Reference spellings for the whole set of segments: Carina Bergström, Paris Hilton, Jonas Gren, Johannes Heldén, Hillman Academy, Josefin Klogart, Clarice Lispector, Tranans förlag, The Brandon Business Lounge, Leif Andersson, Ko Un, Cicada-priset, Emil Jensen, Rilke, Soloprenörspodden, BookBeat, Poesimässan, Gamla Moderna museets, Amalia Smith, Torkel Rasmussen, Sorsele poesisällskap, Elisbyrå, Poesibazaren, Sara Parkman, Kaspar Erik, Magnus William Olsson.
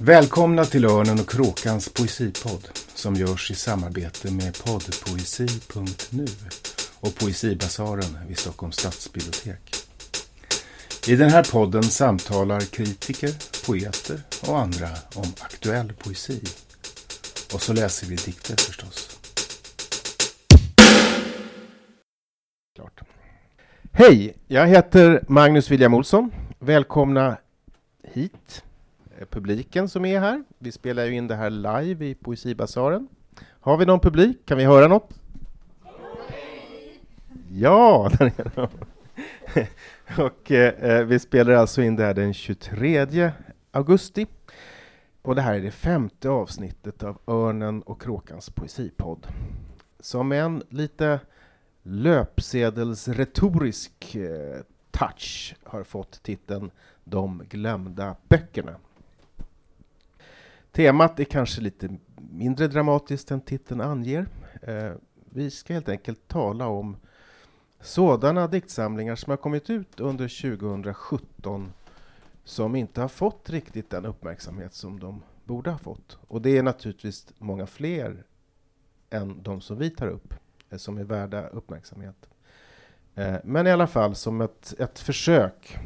Välkomna till Örnen och Kråkans Poesipod som görs i samarbete med poddpoesi.nu och Poesibazaren vid Stockholms stadsbibliotek. I den här podden samtalar kritiker, poeter och andra om aktuell poesi. Och så läser vi dikter förstås. Klart. Hej, jag heter Magnus William Olsson. Välkomna hit. Publiken som är här. Vi spelar ju in det här live i Poesibazaren. Har vi någon publik? Kan vi höra något? Ja, där är de. Och vi spelar alltså in det här den 23 augusti. Och det här är det femte avsnittet av Örnen och Kråkans Poesipodd. Som en lite löpsedelsretorisk touch har fått titeln De glömda böckerna. Temat är kanske lite mindre dramatiskt än titeln anger. Vi ska helt enkelt tala om sådana diktsamlingar som har kommit ut under 2017 som inte har fått riktigt den uppmärksamhet som de borde ha fått. Och det är naturligtvis många fler än de som vi tar upp som är värda uppmärksamhet. Men i alla fall som ett försök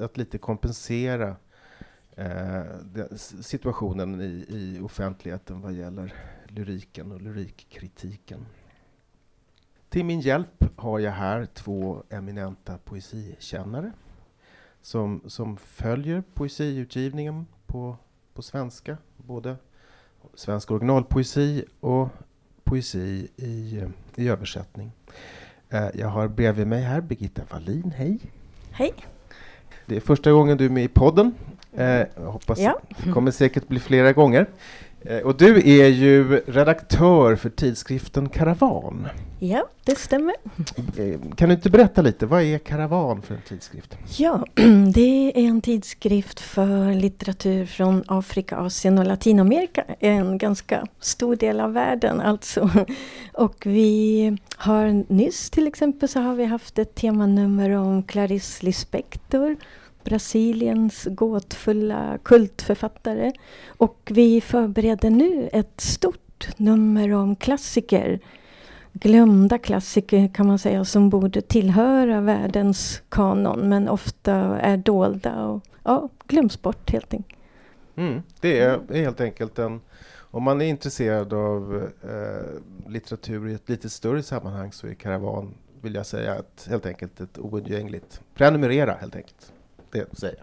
att lite kompensera situationen i offentligheten vad gäller lyriken och lyrikkritiken. Till min hjälp har jag här två eminenta poesikännare som följer poesiutgivningen på svenska. Både svensk originalpoesi och poesi i översättning. Jag har bredvid mig här Birgitta Wallin. Hej! Hej! Det är första gången du är med i podden. Jag hoppas det kommer säkert bli flera gånger. Och du är ju redaktör för tidskriften Karavan. Ja, det stämmer. Kan du inte berätta lite, vad är Karavan för en tidskrift? Ja, det är en tidskrift för litteratur från Afrika, Asien och Latinamerika. En ganska stor del av världen alltså. Och vi har nyss till exempel så har vi haft ett temanummer om Clarice Lispector. Brasiliens gåtfulla kultförfattare. Och vi förbereder nu ett stort nummer om klassiker. Glömda klassiker kan man säga som borde tillhöra världens kanon. Men ofta är dolda och glöms bort helt enkelt. Det är helt enkelt om man är intresserad av litteratur i ett lite större sammanhang så är Karavan, vill jag säga, att helt enkelt ett oundgängligt. Prenumerera helt enkelt. Säga.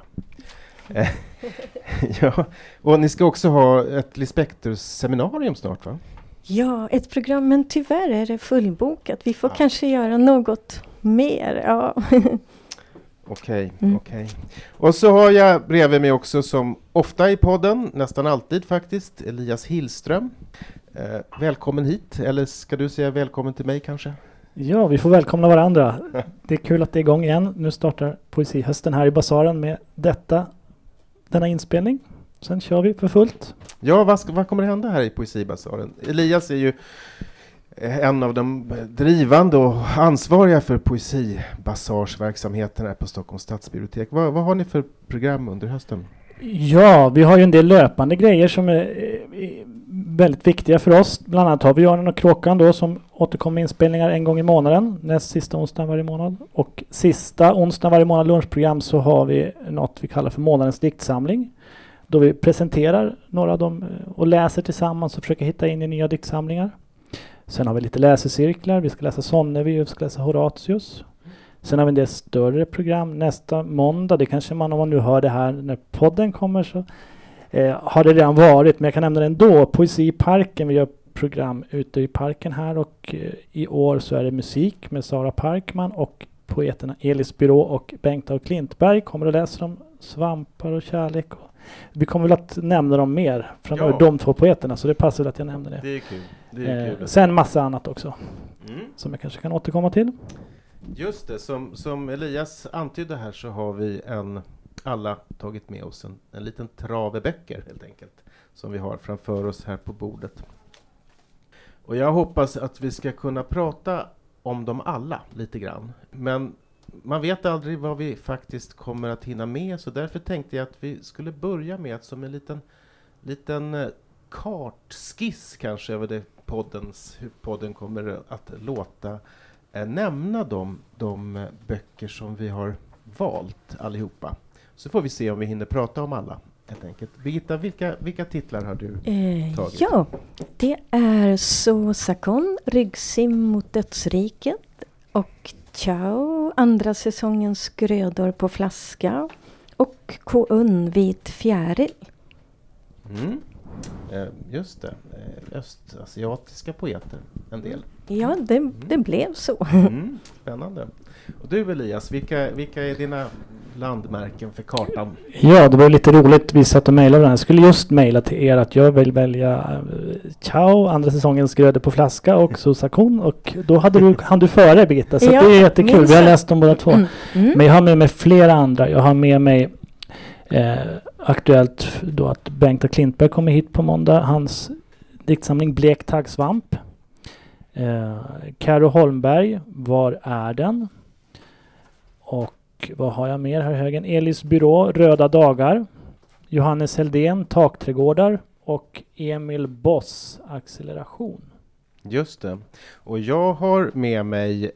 Ja. Och ni ska också ha ett Lispector-seminarium snart, va? Ja, ett program, men tyvärr är det fullbokat. Vi får kanske göra något mer. Ja. Okej. Och så har jag bredvid mig också, som ofta i podden, nästan alltid faktiskt, Elias Hillström. Välkommen hit, eller ska du säga välkommen till mig kanske? Ja, vi får välkomna varandra. Det är kul att det är igång igen. Nu startar poesihösten här i Bazaren med denna inspelning. Sen kör vi för fullt. Ja, vad kommer det hända här i Poesibazaren? Elias är ju en av de drivande och ansvariga för poesibazarsverksamheten här på Stockholms stadsbibliotek. Vad har ni för program under hösten? Ja, vi har ju en del löpande grejer som är väldigt viktiga för oss. Bland annat har vi Örnen och Kråkan då, som återkommer inspelningar en gång i månaden. Näst sista onsdag varje månad. Och sista onsdag varje månad lunchprogram så har vi något vi kallar för månadens diktsamling. Då vi presenterar några av dem och läser tillsammans och försöker hitta in i nya diktsamlingar. Sen har vi lite läsecirklar. Vi ska läsa Sonnevi och vi ska läsa Horatius. Sen har vi en del större program nästa måndag. Det kanske man, om man nu hör det här när podden kommer, så har det redan varit. Men jag kan nämna det ändå. Poesi i parken. Vi gör program ute i parken här. Och i år så är det musik med Sara Parkman. Och poeterna Elisbyrå och Bengt af Klintberg kommer att läsa om svampar och kärlek. Vi kommer väl att nämna dem mer framöver, de två poeterna. Så det passar att jag nämner det. Det är kul. Sen massa annat också. Som jag kanske kan återkomma till. Just det, som Elias antydde här så har vi alla tagit med oss en liten trave böcker helt enkelt som vi har framför oss här på bordet. Och jag hoppas att vi ska kunna prata om dem alla lite grann. Men man vet aldrig vad vi faktiskt kommer att hinna med, så därför tänkte jag att vi skulle börja med som en liten kartskiss kanske över det hur podden kommer att låta, nämna de böcker som vi har valt allihopa. Så får vi se om vi hinner prata om alla helt enkelt. Birgitta, vilka titlar har du tagit? Ja, det är Sosakon, ryggsim mot dödsriket, och Qiao, andra säsongens grödor på flaska, och Ko Un, vit fjäril. Mm. Just det, östasiatiska poeter, en del. Ja, det blev så. Mm, spännande. Och du Elias, vilka är dina landmärken för kartan? Ja, det var lite roligt, vi satt och mejlade. Jag skulle just mejla till er att jag vill välja Qiao, andra säsongens grödor på flaska, och Sosakon, och då hann du före Birgitta, så ja, det är jättekul, vi har läst dem båda två. Men jag har med mig flera andra, jag har med mig aktuellt då att Bengt af Klintberg kommer hit på måndag. Hans diktsamling Blek taggsvamp. Karo Holmberg, Var är den? Och vad har jag mer här högen? Elisbyrå, Röda dagar. Johannes Heldén, Takträdgårdar. Och Emil Boss, Acceleration. Just det. Och jag har med mig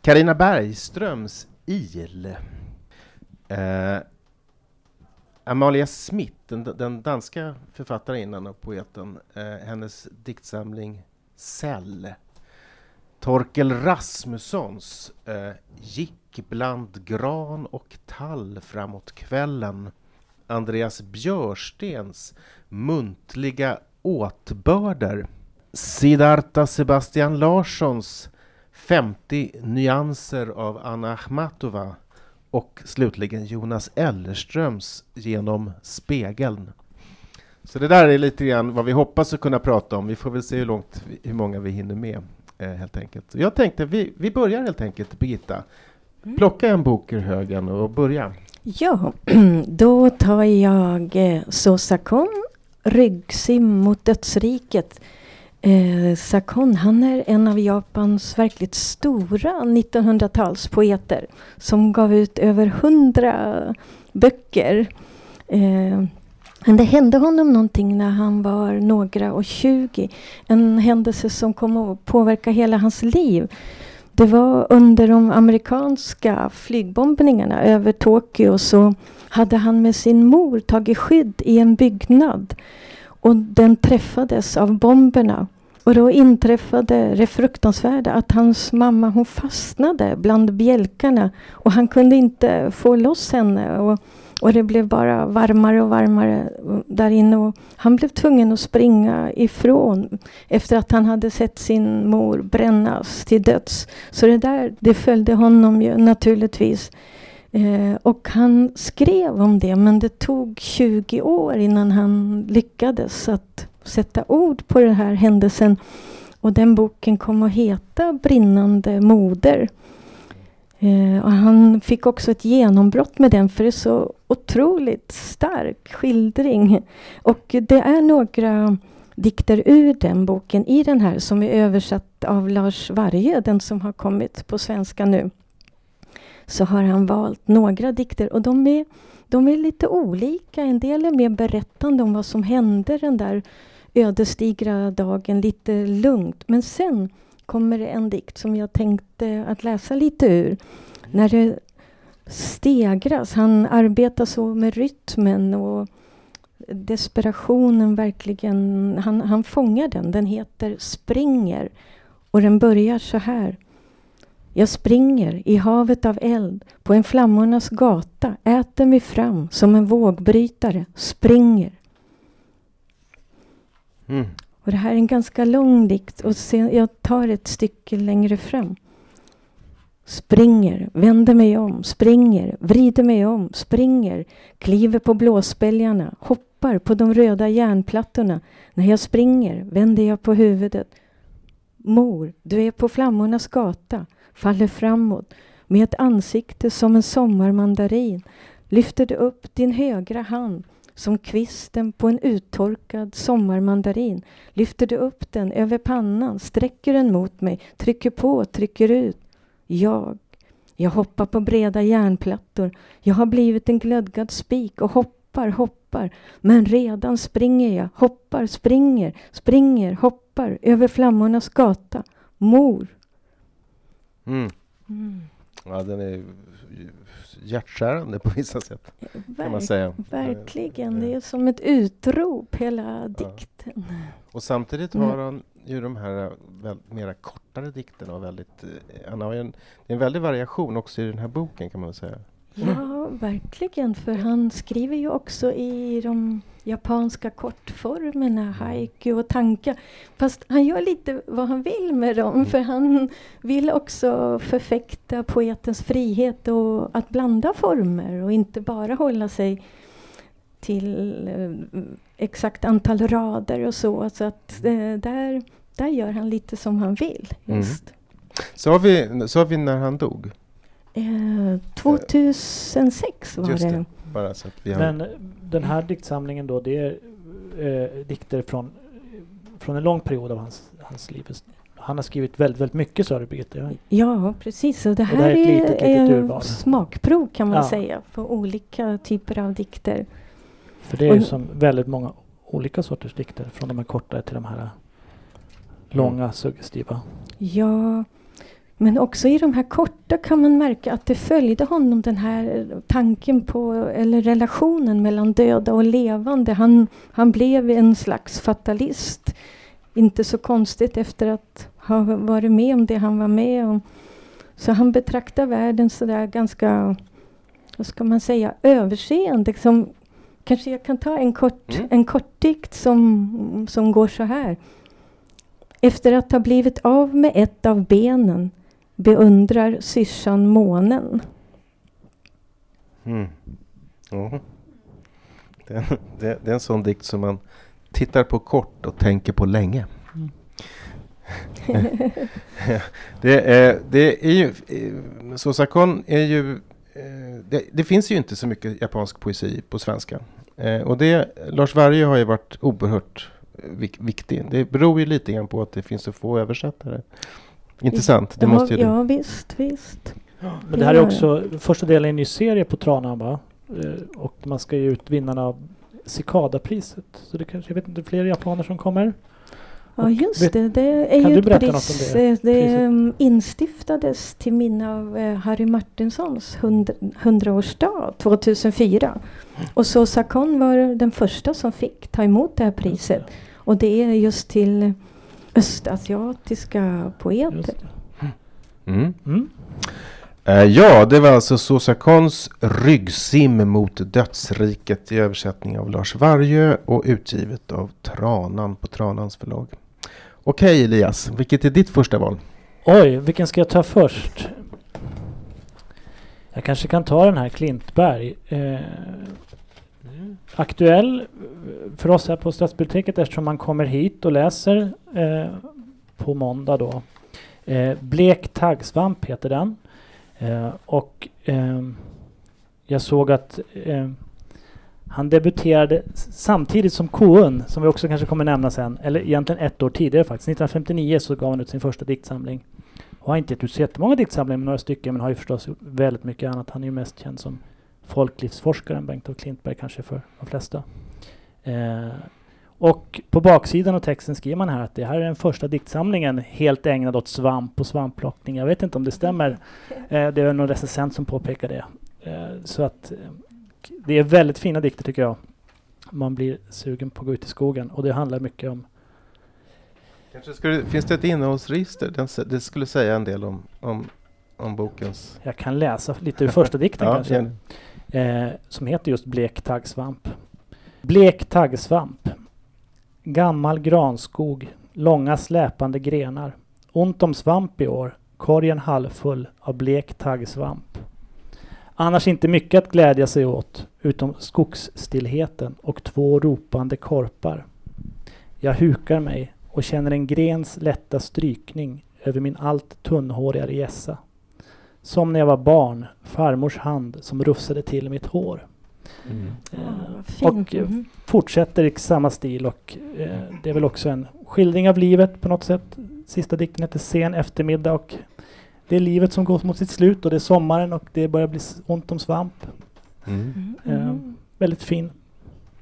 Carina Bergströms Il. Amalia Smith, den danska författarinnan och poeten, hennes diktsamling Cell. Torkel Rasmussons Gick bland gran och tall framåt kvällen. Andreas Björstens Muntliga åtbörder. Siddhartha Sebastian Larssons 50 nyanser av Anna Akhmatova. Och slutligen Jonas Ellerströms Genom spegeln. Så det där är lite grann vad vi hoppas att kunna prata om. Vi får väl se hur många vi hinner med helt enkelt. Så jag tänkte vi börjar helt enkelt, Birgitta. Plocka en bok ur högen och börja. Ja, då tar jag Sosakon, ryggsim mot dödsriket. Sakon, han är en av Japans verkligt stora 1900-talspoeter som gav ut över 100 böcker. Men det hände honom någonting när han var några och 20. En händelse som kom att påverka hela hans liv. Det var under de amerikanska flygbombningarna över Tokyo, så hade han med sin mor tagit skydd i en byggnad. Och den träffades av bomberna. Och då inträffade det fruktansvärda att hans mamma, hon fastnade bland bjälkarna. Och han kunde inte få loss henne. Och det blev bara varmare och varmare där inne. Och han blev tvungen att springa ifrån efter att han hade sett sin mor brännas till döds. Så det följde honom ju naturligtvis. Och han skrev om det, men det tog 20 år innan han lyckades att sätta ord på den här händelsen. Och den boken kom att heta Brinnande moder. Och han fick också ett genombrott med den, för det är så otroligt stark skildring. Och det är några dikter ur den boken i den här som är översatt av Lars Värje, den som har kommit på svenska nu. Så har han valt några dikter, och de är lite olika. En del är mer berättande om vad som hände den där ödesdigra dagen, lite lugnt. Men sen kommer det en dikt som jag tänkte att läsa lite ur. När det stegras, han arbetar så med rytmen och desperationen verkligen. Han fångar den heter Springer, och den börjar så här. Jag springer i havet av eld, på en flammornas gata, äter mig fram som en vågbrytare, springer. Mm. Och det här är en ganska lång dikt, och jag tar ett stycke längre fram. Springer, vänder mig om, springer, vrider mig om, springer, kliver på blåspälgarna, hoppar på de röda järnplattorna. När jag springer vänder jag på huvudet. Mor, du är på flammornas gata. Faller framåt med ett ansikte som en sommarmandarin. Lyfter du upp din högra hand som kvisten på en uttorkad sommarmandarin. Lyfter du upp den över pannan, sträcker den mot mig, trycker på, trycker ut. Jag, Jag hoppar på breda järnplattor. Jag har blivit en glödgad spik och hoppar. Men redan springer jag. Hoppar, springer, hoppar. Över flammornas gata. Mor. Mm. Ja, den är hjärtskärande på vissa sätt, kan man säga. Verkligen, det är som ett utrop hela dikten. Och samtidigt har han ju de här mera kortare dikterna och väldigt, han har ju en väldig variation också i den här boken, kan man säga. Ja, verkligen, för han skriver ju också i de japanska kortformerna, haiku och tanka. Fast han gör lite vad han vill med dem, för han vill också förfäkta poetens frihet och att blanda former och inte bara hålla sig till exakt antal rader och så. Så att där gör han lite som han vill, just. Så har vi när han dog. 2006 var det. Bara så att vi har... Men den här diktsamlingen då, det är dikter från en lång period av hans liv. Han har skrivit väldigt, väldigt mycket, sa du, Birgitta. Ja, precis. Och det här är ett litet smakprov, kan man säga, för olika typer av dikter. För det är ju som väldigt många olika sorters dikter, från de här korta till de här långa, suggestiva. Ja. Men också i de här korta kan man märka att det följde honom, den här tanken på, eller relationen mellan döda och levande. Han blev en slags fatalist. Inte så konstigt efter att ha varit med om det han var med om. Så han betraktar världen sådär ganska, vad ska man säga, överseende. Som, kanske jag kan ta en kort dikt som går så här. Efter att ha blivit av med ett av benen beundrar syrsan månen. Det är en sån dikt som man tittar på kort och tänker på länge. Det är ju Sosakon är ju det finns ju inte så mycket japansk poesi på svenska. Och det Lars Värje har ju varit oerhört viktig. Det beror ju lite grann på att det finns så få översättare. Intressant. Det måste ju ja, visst. Men det här är också första delen i en ny serie på Tranan, va? Och man ska ju ut vinnarna av Cicada-priset. Så det kanske, jag vet inte, fler japaner som kommer. Ja, och just det är ju ett pris. Det instiftades till minne av Harry Martinsons 100-årsdag 2004. Och så Sosakon var den första som fick ta emot det här priset. Och det är just till östasiatiska poeter. Ja, det var alltså Sosakons ryggsim mot dödsriket i översättning av Lars Värje och utgivet av Tranan på Tranans förlag. Okej, Elias, vilket är ditt första val? Oj, vilken ska jag ta först? Jag kanske kan ta den här Klintberg. Aktuell för oss här på Stadsbiblioteket eftersom man kommer hit och läser på måndag då. Blek taggsvamp heter den. Och jag såg att han debuterade samtidigt som Ko Un, som vi också kanske kommer nämna sen, eller egentligen ett år tidigare faktiskt. 1959 så gav han ut sin första diktsamling. Och har inte gett ut så jättemånga diktsamlingar, några stycken, men har ju förstås gjort väldigt mycket annat. Han är ju mest känd som folklivsforskaren Bengt af Klintberg, kanske för de flesta. Och på baksidan av texten skriver man här att det här är den första diktsamlingen helt ägnad åt svamp och svampplockning. Jag vet inte om det stämmer. Det är någon recensent som påpekar det. Så att det är väldigt fina dikter, tycker jag. Man blir sugen på att gå ut i skogen. Och det handlar mycket om... Kanske finns det ett innehållsregister? Det skulle säga en del om bokens... Jag kan läsa lite ur första dikten kanske. Som heter just Blek taggsvamp. Blek taggsvamp. Gammal granskog, långa släpande grenar. Ont om svamp i år, korgen halvfull av blek taggsvamp. Annars inte mycket att glädja sig åt, utom skogsstillheten och två ropande korpar. Jag hukar mig och känner en grens lätta strykning över min allt tunnhårigare gässa. Som när jag var barn, farmors hand som rufsade till mitt hår. Och fortsätter i samma stil och det är väl också en skildring av livet på något sätt. Sista dikten heter Sen eftermiddag och det är livet som går mot sitt slut och det är sommaren och det börjar bli ont om svamp. Väldigt fin.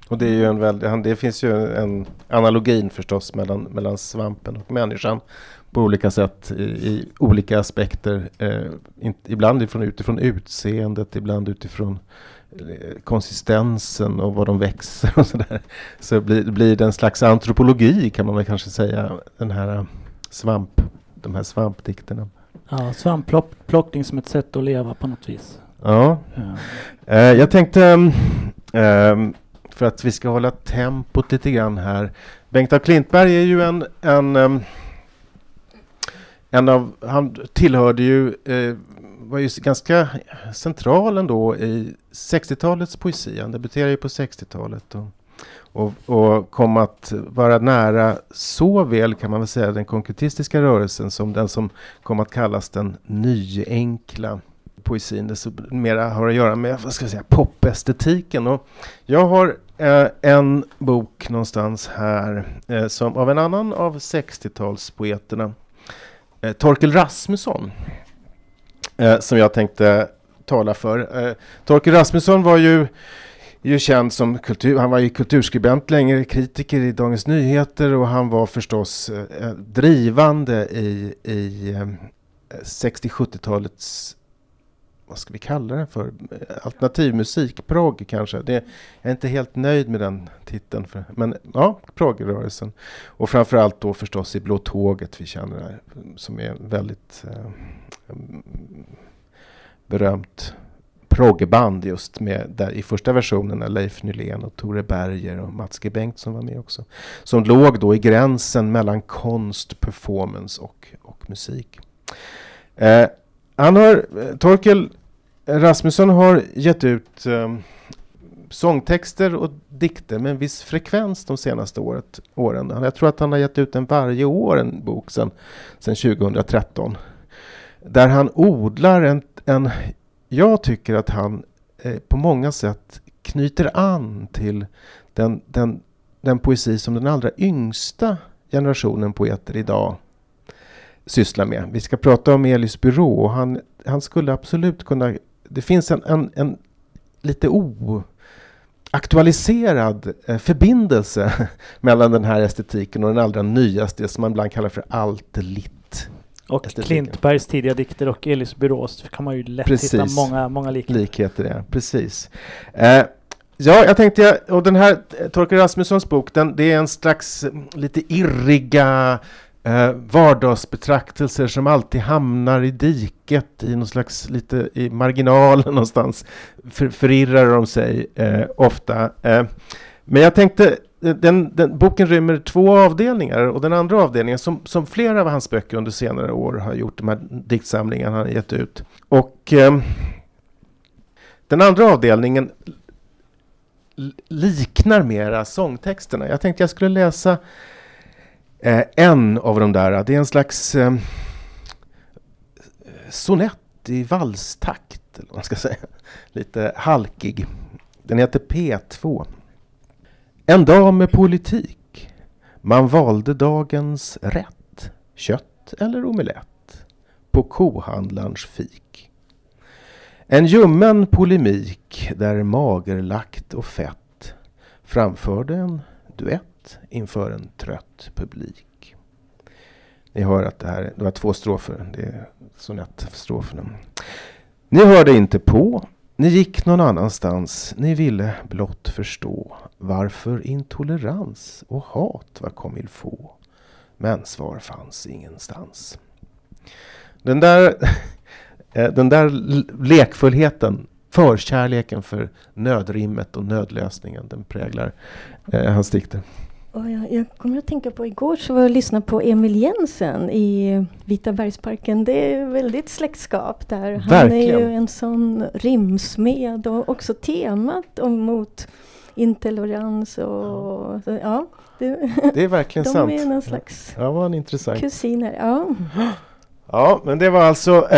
Och det är ju en det finns ju en analogin förstås mellan svampen och människan på olika sätt i olika aspekter. Ibland utifrån utseendet, ibland utifrån konsistensen och vad de växer och sådär. Så blir det en slags antropologi kan man väl kanske säga, de här svampdikterna. Ja, svampplockning som ett sätt att leva på något vis. Ja, jag tänkte för att vi ska hålla tempot lite grann här. Bengt af Klintberg är ju han tillhörde ju, var ju ganska central ändå i 60-talets poesi. Han debuterade ju på 60-talet och kom att vara nära såväl kan man väl säga den konkretistiska rörelsen som den som kom att kallas den nyenkla poesin. Det så mera har att göra med popestetiken. Och jag har en bok någonstans här som av en annan av 60-talspoeterna, Torkel Rasmussen, som jag tänkte tala för. Torkel Rasmussen var ju känd som han var ju kulturskribent längre, kritiker i Dagens Nyheter, och han var förstås drivande i 60-70-talets, vad ska vi kalla det för, alternativmusikprog kanske. Jag är inte helt nöjd med den titeln, men ja, prog-rörelsen. Och framförallt då förstås i Blå tåget vi känner här, som är väldigt berömt proggband just med där i första versionen Leif Nylén och Tore Berger och Mats G. Bengtsson som var med också. Som låg då i gränsen mellan konst, performance och musik. Torkel Rasmussen har gett ut sångtexter och dikter med en viss frekvens de senaste åren. Jag tror att han har gett ut den varje år, en bok sedan 2013. Där han odlar jag tycker att han på många sätt knyter an till den poesi som den allra yngsta generationen poeter idag sysslar med. Vi ska prata om Elisbyrå och han skulle absolut kunna... Det finns en lite oaktualiserad förbindelse mellan den här estetiken och den allra nyaste som man ibland kallar för alt-lit. Och Klintbergs tidiga dikter och Elisbyrå kan man ju lätt hitta många likheter. Ja. Precis. Ja, jag tänkte, och den här Torkel Rasmussons bok, det är en slags lite irriga vardagsbetraktelser som alltid hamnar i diket i någon slags lite i marginalen någonstans. Förirrar de sig ofta. Men jag tänkte, den boken rymmer två avdelningar, och den andra avdelningen som flera av hans böcker under senare år har gjort, de här diktsamlingarna han har gett ut. Och den andra avdelningen liknar mera sångtexterna. Jag tänkte jag skulle läsa en av de där. Det är en slags sonett i valstakt, eller vad man ska säga. Lite halkig. Den heter P2. En dag med politik. Man valde dagens rätt. Kött eller omelett. På kohandlarns fik. En ljummen polemik där magerlagt och fett framförde en duett inför en trött publik. Ni hör att det var två strofer. Det är sonettstroferna. Ni hörde inte på. Ni gick någon annanstans. Ni ville blott förstå varför intolerans och hat var kom vill få. Men svar fanns ingenstans. Den där lekfullheten, förkärleken för nödrimmet och nödlösningen, den präglar hans dikter. Jag kommer att tänka på, igår så var jag och lyssnade på Emil Jensen i Vita Bergsparken. Det är väldigt släktskap där. Han verkligen. Är ju en sån rimsmed och också temat mot intolerans. Och, ja. Ja, det är verkligen de sant. De är någon slags var en intressant kusiner. Ja. Ja, men det var alltså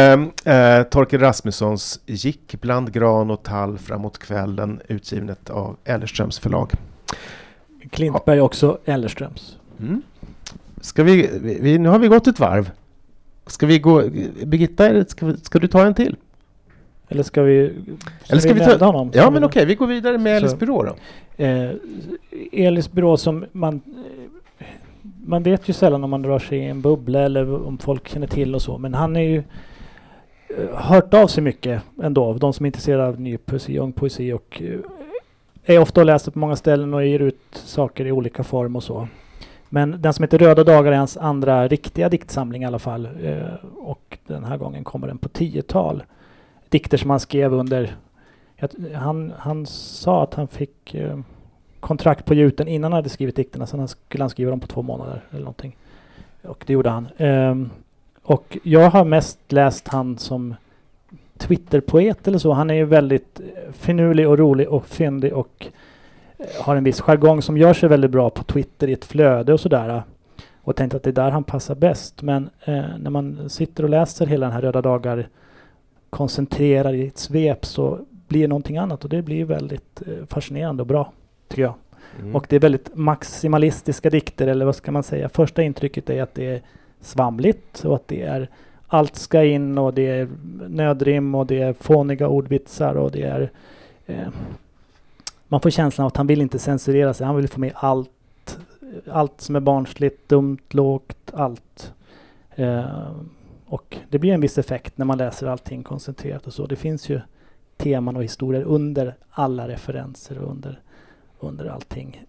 Torkel Rasmussons Gick bland gran och tall framåt kvällen, utgivet av Ellerströms förlag. Klintberg också Ellerströms. Nu har vi gått ett varv. Ska vi gå, Birgitta, eller ska du ta en till? Eller ska vi ta honom? Ja, men okej, vi går vidare med Elisbyrå då. Elisbyrå som man vet ju sällan om man rör sig i en bubbla eller om folk känner till och så, men han är ju hört av sig mycket ändå av de som är intresserade av ny poesi, ung poesi, och är ofta och läser på många ställen och ger ut saker i olika form och så. Men den som heter Röda dagar är hans andra riktiga diktsamling i alla fall, och den här gången kommer den på 10-tal dikter som han skrev under. Han sa att han fick kontrakt på gjuten innan han hade skrivit dikterna, sen skulle han skriva dem på 2 månader eller någonting. Och det gjorde han. Och jag har mest läst han som Twitter-poet eller så. Han är ju väldigt finurlig och rolig och fyndig och har en viss jargong som gör sig väldigt bra på Twitter i ett flöde och sådär. Och tänkte att det är där han passar bäst. Men när man sitter och läser hela den här Röda dagar koncentrerad i ett svep så blir det någonting annat, och det blir väldigt fascinerande och bra, tycker jag. Mm. Och det är väldigt maximalistiska dikter, eller vad ska man säga? Första intrycket är att det är svamligt och att det är allt ska in och det är nödrim och det är fåniga ordvitsar och det är man får känslan av att han vill inte censurera sig, han vill få med allt som är barnsligt, dumt, lågt, allt. Och det blir en viss effekt när man läser allting koncentrerat och så. Det finns ju teman och historier under alla referenser och under allting.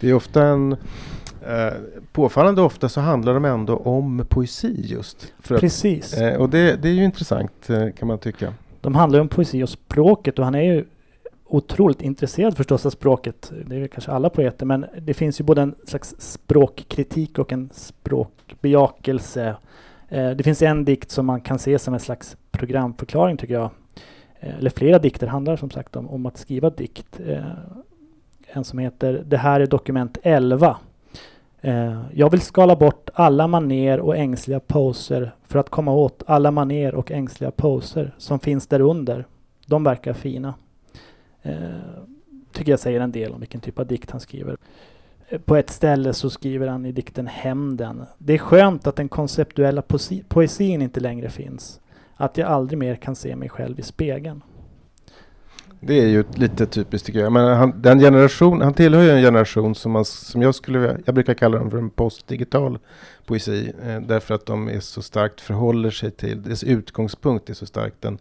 Det är ofta påfallande ofta så handlar de ändå om poesi just. Precis. Och det är ju intressant kan man tycka. De handlar ju om poesi och språket, och han är ju otroligt intresserad förstås av språket. Det är väl kanske alla poeter, men det finns ju både en slags språkkritik och en språkbejakelse. Det finns en dikt som man kan se som en slags programförklaring, tycker jag. Eller flera dikter handlar som sagt om att skriva dikt. En som heter Det här är dokument 11. Jag vill skala bort alla maner och ängsliga poser för att komma åt alla maner och ängsliga poser som finns där under. De verkar fina. Tycker jag säger en del om vilken typ av dikt han skriver. På ett ställe så skriver han i dikten Hämnden: det är skönt att den konceptuella poesin inte längre finns. Att jag aldrig mer kan se mig själv i spegeln. Det är ju lite typiskt, tycker jag. Men han tillhör ju en generation som jag brukar kalla dem för en postdigital poesi. Därför att de är så starkt förhåller sig till, dess utgångspunkt är så starkt den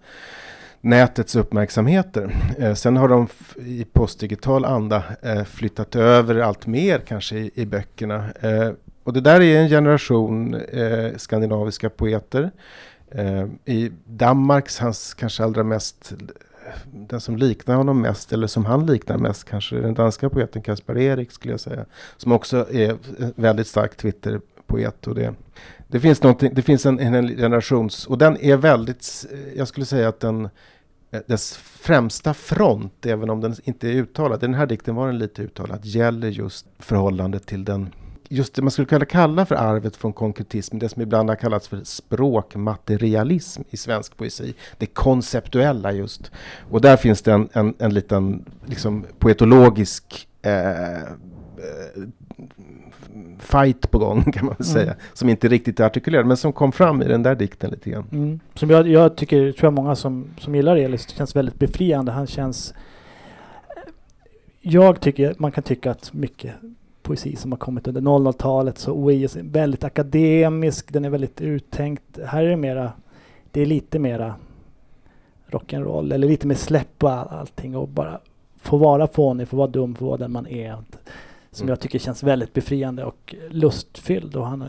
nätets uppmärksamheter. Sen har de i postdigital anda flyttat över allt mer kanske i böckerna. Och det där är en generation skandinaviska poeter. I Danmarks, hans kanske allra mest, den som liknar honom mest, eller som han liknar mest kanske, den danska poeten Kaspar Erik skulle jag säga. Som också är väldigt stark Twitter-poet, och det finns någonting, det finns en generations, och den är väldigt, jag skulle säga att dess främsta front, även om den inte är uttalad, den här dikten var en lite uttalad, gäller just förhållandet till just det man skulle kunna kalla för arvet från konkretism, det som ibland har kallats för språkmaterialism i svensk poesi, det konceptuella just. Och där finns det en liten liksom poetologisk fight på gång kan man väl säga, som inte riktigt är artikulerad, men som kom fram i den där dikten lite grann. Mm. Som jag tycker, tror jag många som gillar Elis, känns väldigt befriande. Han känns, jag tycker man kan tycka att mycket poesi som har kommit under 00-talet så är väldigt akademisk, den är väldigt uttänkt. Här är det mera, det är lite mera rock'n'roll, eller lite mer släppa allting och bara få vara fånig, få vara dum, få vara den man är, som jag tycker känns väldigt befriande och lustfylld. Och han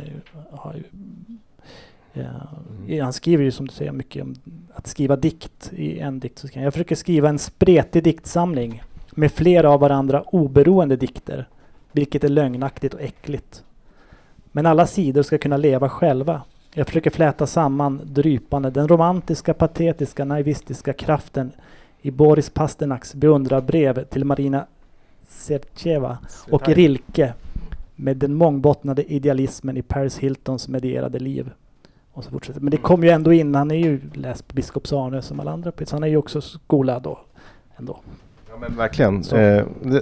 han skriver ju, som du säger, mycket om att skriva dikt. I en dikt så jag försöker skriva en spretig diktsamling med flera av varandra oberoende dikter, vilket är lögnaktigt och äckligt. Men alla sidor ska kunna leva själva. Jag försöker fläta samman drypande den romantiska, patetiska, naivistiska kraften i Boris Pasternaks beundrarbrev till Marina Sercheva och Rilke med den mångbottnade idealismen i Paris Hiltons medierade liv. Och så fortsätter. Men det kom ju ändå in, han är ju läst på Biskops Arne som alla andra, så han är ju också skolad då ändå. Ja, men verkligen. Så.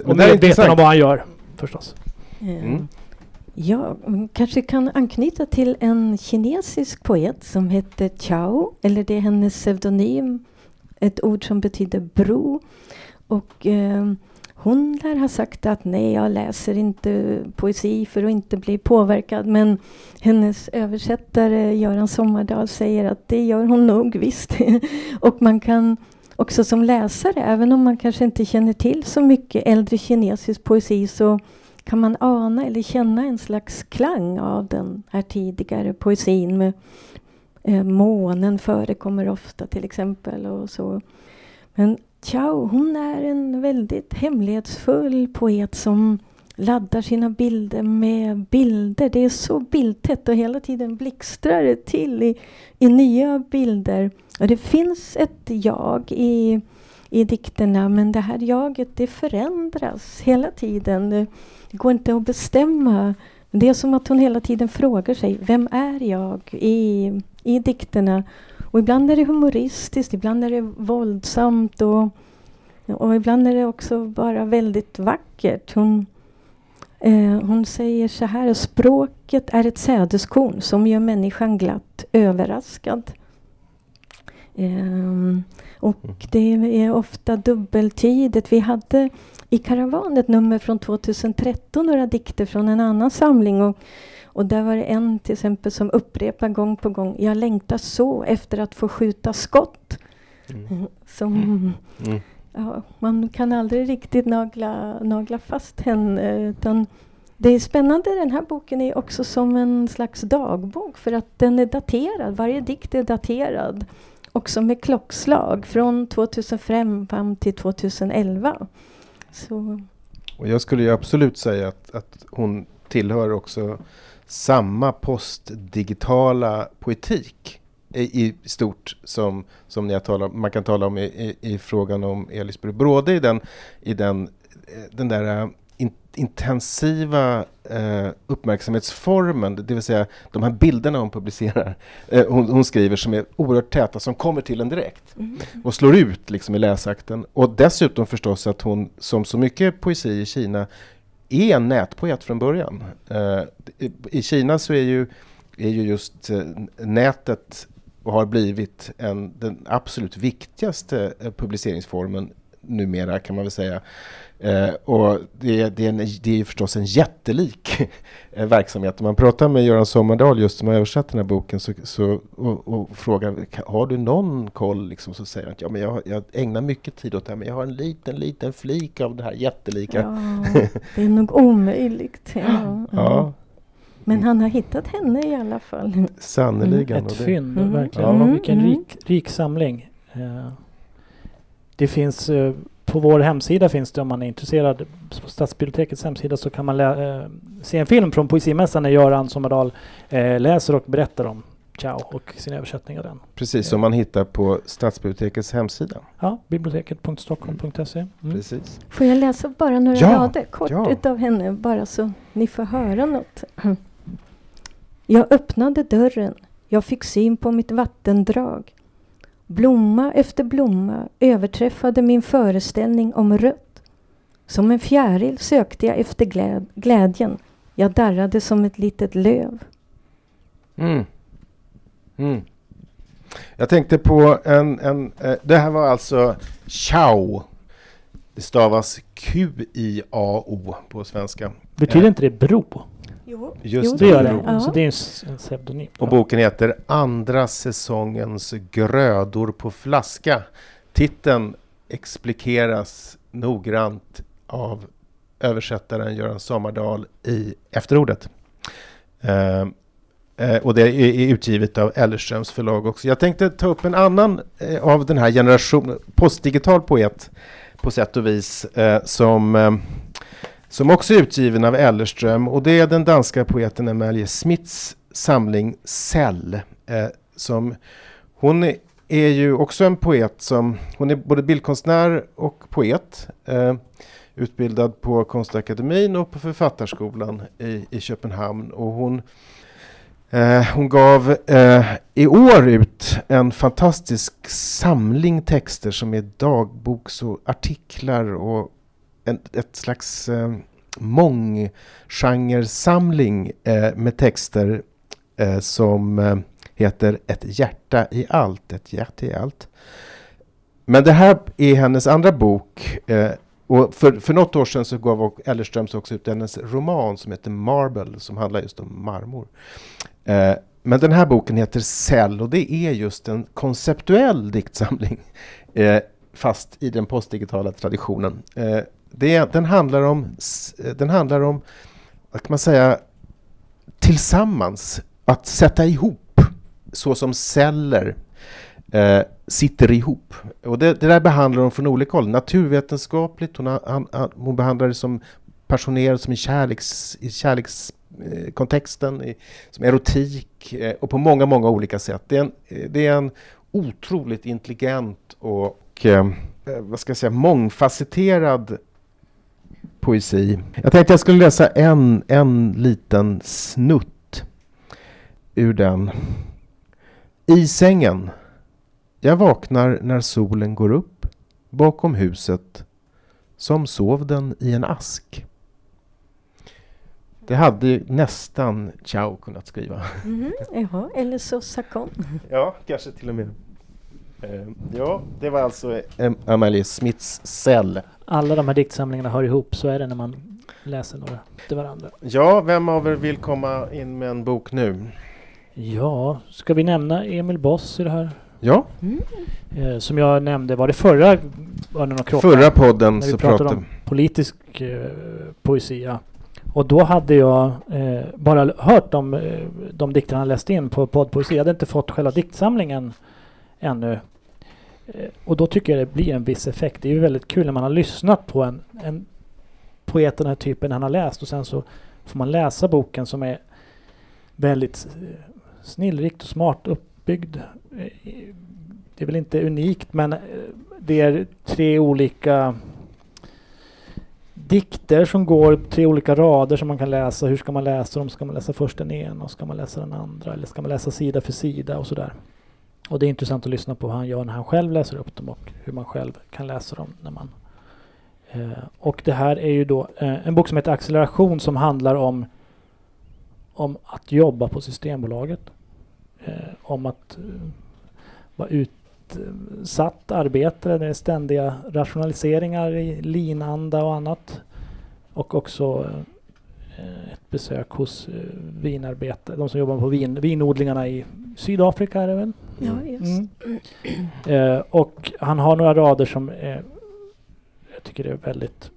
Och medveten om vad han gör. Mm. Ja, kanske kan anknyta till en kinesisk poet som heter Qiao, eller det är hennes pseudonym, ett ord som betyder bro. Och hon där har sagt att nej, jag läser inte poesi för att inte bli påverkad. Men hennes översättare Göran Sommardal säger att det gör hon nog visst. Och man kan också som läsare, även om man kanske inte känner till så mycket äldre kinesisk poesi, så kan man ana eller känna en slags klang av den här tidigare poesin. Med, månen förekommer ofta till exempel och så. Men Qiao, hon är en väldigt hemlighetsfull poet som laddar sina bilder med bilder. Det är så bildtätt och hela tiden blixtrar det till i nya bilder. Och det finns ett jag i dikterna, men det här jaget, det förändras hela tiden. Det går inte att bestämma. Det är som att hon hela tiden frågar sig, vem är jag i dikterna? Och ibland är det humoristiskt, ibland är det våldsamt och ibland är det också bara väldigt vackert. Hon säger så här, språket är ett sädeskorn som gör människan glatt, överraskad. Och det är ofta dubbeltydigt. Vi hade i Karavan ett nummer från 2013, några dikter från en annan samling. Och där var det en till exempel som upprepar gång på gång, jag längtar så efter att få skjuta skott. Ja, man kan aldrig riktigt nagla fast henne. Utan det är spännande, den här boken är också som en slags dagbok, för att den är daterad, varje dikt är daterad. Också med klockslag från 2005 fram till 2011. Så. Och jag skulle ju absolut säga att hon tillhör också samma postdigitala poetik i stort som jag talar, man kan tala om i frågan om Elisbyrå. Både i den där intensiva uppmärksamhetsformen, det vill säga de här bilderna hon publicerar, hon skriver, som är oerhört täta, som kommer till en direkt och slår ut liksom i läsakten. Och dessutom förstås att hon, som så mycket poesi i Kina, är en nätpoet från början. I Kina så är ju just nätet och har blivit den absolut viktigaste publiceringsformen numera, kan man väl säga. Och det är förstås en jättelik verksamhet. Om man pratar med Göran Sommardal just som har översatt den här boken och frågar, har du någon koll? Liksom, så säger han att ja, men jag ägnar mycket tid åt det här, men jag har en liten flik av det här jättelika. Ja, det är nog omöjligt. Ja. Men han har hittat henne i alla fall. Sannoliken. Ett fynd, verkligen. Ja, vilken rik samling. Det finns på vår hemsida, finns det, om man är intresserad, på Stadsbibliotekets hemsida, så kan man se en film från poesimässan när Göran Sommardal läser och berättar om Qiao och sin översättning av den. Precis, som man hittar på Stadsbibliotekets hemsida. Ja, biblioteket.stockholm.se. Precis. Får jag läsa bara några rader kort utav henne, bara så ni får höra något. Jag öppnade dörren, jag fick syn på mitt vattendrag. Blomma efter blomma överträffade min föreställning om rött. Som en fjäril sökte jag efter glädjen. Jag darrade som ett litet löv. Jag tänkte på det här var alltså Qiao. Det stavas Qiao på svenska. Betyder inte det bro? Jo, det gör det. Ja. Så det är en pseudonym. Och boken heter Andra säsongens grödor på flaska. Titeln explikeras noggrant av översättaren Göran Sommardal i efterordet. Och det är utgivet av Ellerströms förlag också. Jag tänkte ta upp en annan av den här generationen, postdigital poet på sätt och vis, som också är utgiven av Ellerström, och det är den danska poeten Amalia Smiths samling Cell. Som hon är ju också en poet som, hon är både bildkonstnär och poet, utbildad på Konstakademin och på Författarskolan i Köpenhamn, och hon gav i år ut en fantastisk samling texter som är dagboks och artiklar och ett slags månggenresamling med texter som heter Ett hjärta i allt. Men det här är hennes andra bok. Och för något år sedan så gav Ellerströms också ut hennes roman som heter Marble, som handlar just om marmor. Men den här boken heter Cell, och det är just en konceptuell diktsamling fast i den postdigitala traditionen. Den handlar om vad kan man säga, tillsammans, att sätta ihop så som celler sitter ihop. Och det där behandlar hon från olika håll. Naturvetenskapligt, hon behandlar det som passionerat, som i kärlekskontexten, som erotik och på många olika sätt. Det är en otroligt intelligent och vad ska jag säga, mångfacetterad poesi. Jag tänkte jag skulle läsa en liten snutt ur den. I sängen. Jag vaknar när solen går upp bakom huset, som sov den i en ask. Det hade nästan Qiao kunnat skriva. Jaha, eller Sosakon. Ja, kanske till och med. Ja, det var alltså Amalia Smiths Cell. Alla de här diktsamlingarna hör ihop, så är det när man läser några till varandra. Ja, vem av er vill komma in med en bok nu? Ja, ska vi nämna Emil Boss i det här? Ja. Som jag nämnde, var det förra podden så pratade om politisk poesia. Och då hade jag bara hört om de dikterna läste in på poddpoesi. Jag hade inte fått själva diktsamlingen ännu. Och då tycker jag det blir en viss effekt. Det är ju väldigt kul när man har lyssnat på en poet den här typen han har läst. Och sen så får man läsa boken som är väldigt snillrikt och smart uppbyggd. Det är väl inte unikt, men det är tre olika dikter som går, tre olika rader som man kan läsa. Hur ska man läsa dem? Ska man läsa först den ena och ska man läsa den andra? Eller ska man läsa sida för sida och sådär? Och det är intressant att lyssna på vad han gör när han själv läser upp dem och hur man själv kan läsa dem. Och det här är ju då en bok som heter Acceleration, som handlar om att jobba på Systembolaget. Om att vara utsatt arbetare. Det är ständiga rationaliseringar i linanda och annat. Och också ett besök hos vinarbetare. De som jobbar på vinodlingarna i Sydafrika är det väl? Ja, just. Och han har några rader som jag tycker är väldigt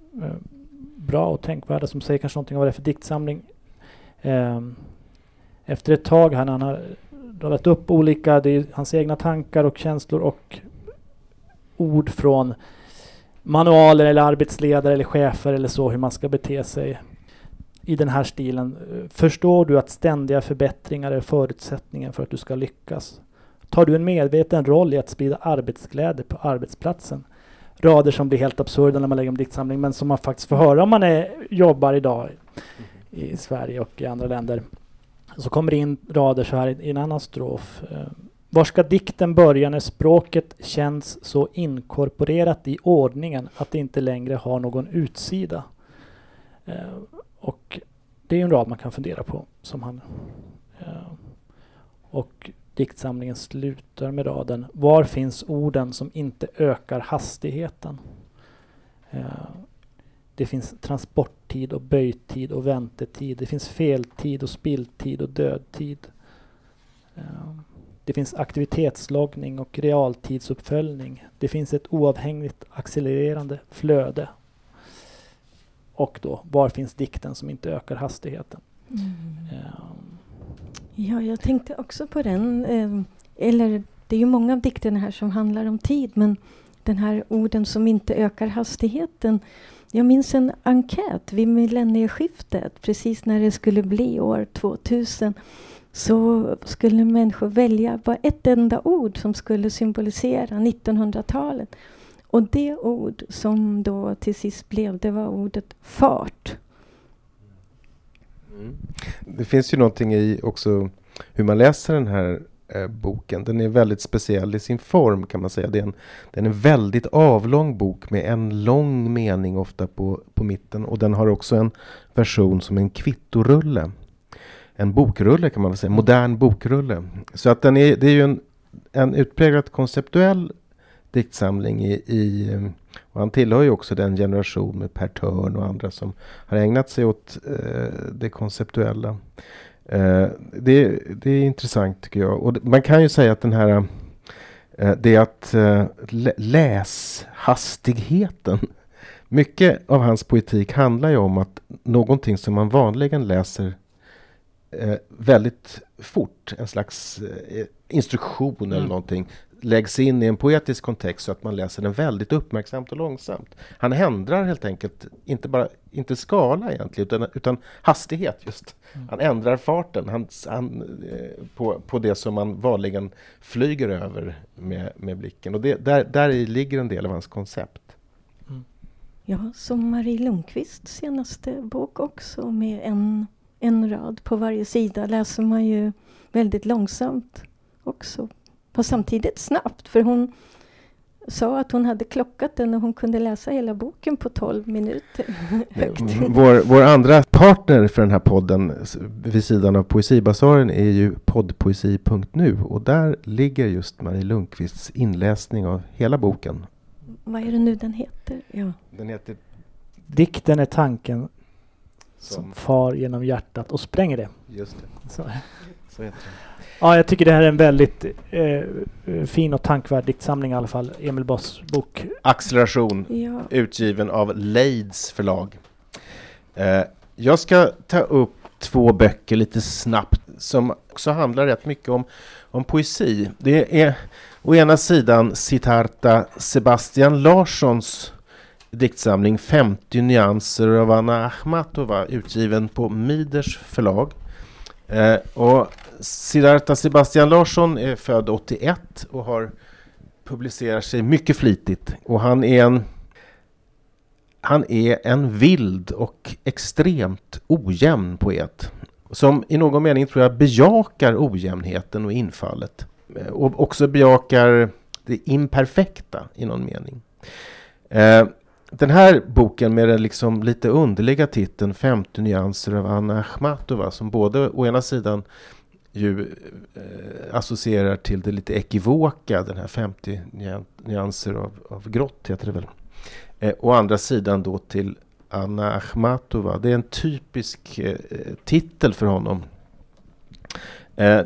bra och tänkvärda, som säger kanske någonting om vad det är för diktsamling. Efter ett tag han har radat upp olika, det är hans egna tankar och känslor och ord från manualer eller arbetsledare eller chefer eller så, hur man ska bete sig i den här stilen. Förstår du att ständiga förbättringar är förutsättningen för att du ska lyckas? Tar du en medveten roll i att sprida arbetsglädje på arbetsplatsen? Rader som blir helt absurda när man lägger om diktsamling, men som man faktiskt får höra om man jobbar idag i Sverige och i andra länder. Så kommer det in rader så här i en annan strof. Var ska dikten börja när språket känns så inkorporerat i ordningen att det inte längre har någon utsida? Och det är en rad man kan fundera på, som han. Och diktsamlingen slutar med raden: var finns orden som inte ökar hastigheten? Det finns transporttid och böjtid och väntetid. Det finns feltid och spilltid och dödtid. Det finns aktivitetsloggning och realtidsuppföljning. Det finns ett oavhängigt accelererande flöde. Och då, var finns dikten som inte ökar hastigheten? Ja, jag tänkte också på den. Eller det är ju många av dikterna här som handlar om tid. Men den här orden som inte ökar hastigheten. Jag minns en enkät vid millennieskiftet, precis när det skulle bli år 2000, så skulle människor välja bara ett enda ord som skulle symbolisera 1900-talet. Och det ord som då till sist blev, det var ordet fart. Det finns ju någonting i också hur man läser den här boken. Den är väldigt speciell i sin form, kan man säga. Den är en väldigt avlång bok med en lång mening ofta på mitten, och den har också en version som en kvittorulle. En bokrulle kan man väl säga, modern bokrulle. Så att det är ju en utpräglat konceptuell diktsamling och han tillhör ju också den generation med Per Törn och andra som har ägnat sig åt det konceptuella. Det är intressant tycker jag, och man kan ju säga att den här läshastigheten, mycket av hans poetik handlar ju om att någonting som man vanligen läser väldigt fort, en slags instruktion eller någonting, läggs in i en poetisk kontext så att man läser den väldigt uppmärksamt och långsamt. Han ändrar helt enkelt, inte skala egentligen, utan hastighet just. Han ändrar farten på det som man vanligen flyger över med blicken. Och där i ligger en del av hans koncept. Mm. Ja, som Marie Lundqvists senaste bok också, med en rad på varje sida, läser man ju väldigt långsamt också. Och samtidigt snabbt, för hon sa att hon hade klockat den och hon kunde läsa hela boken på 12 minuter. Vår andra partner för den här podden vid sidan av Poesibazaren är ju poddpoesi.nu, och där ligger just Marie Lundqvists inläsning av hela boken. Vad är det nu den heter? Ja. Den heter Dikten är tanken som far genom hjärtat och spränger det. Just det. Så heter det. Ja, jag tycker det här är en väldigt fin och tankvärd diktsamling i alla fall. Emil Boss bok. Acceleration, ja. Utgiven av Leids förlag. Jag ska ta upp två böcker lite snabbt som också handlar rätt mycket om poesi. Det är å ena sidan Siddhartha Sebastian Larssons diktsamling 50 nyanser av Anna Akhmatova, utgiven på Miders förlag. Och Siddhartha Sebastian Larsson är född 81 och har publicerat sig mycket flitigt, och han är en vild och extremt ojämn poet som i någon mening tror jag bejakar ojämnheten och infallet, och också bejakar det imperfekta i någon mening. Den här boken med den liksom lite underliga titeln 50 nyanser av Anna Akhmatova, som både å ena sidan ju associerar till det lite ekivoka, den här 50 nyanser av grått heter det väl, å andra sidan då till Anna Akhmatova. Det är en typisk titel för honom.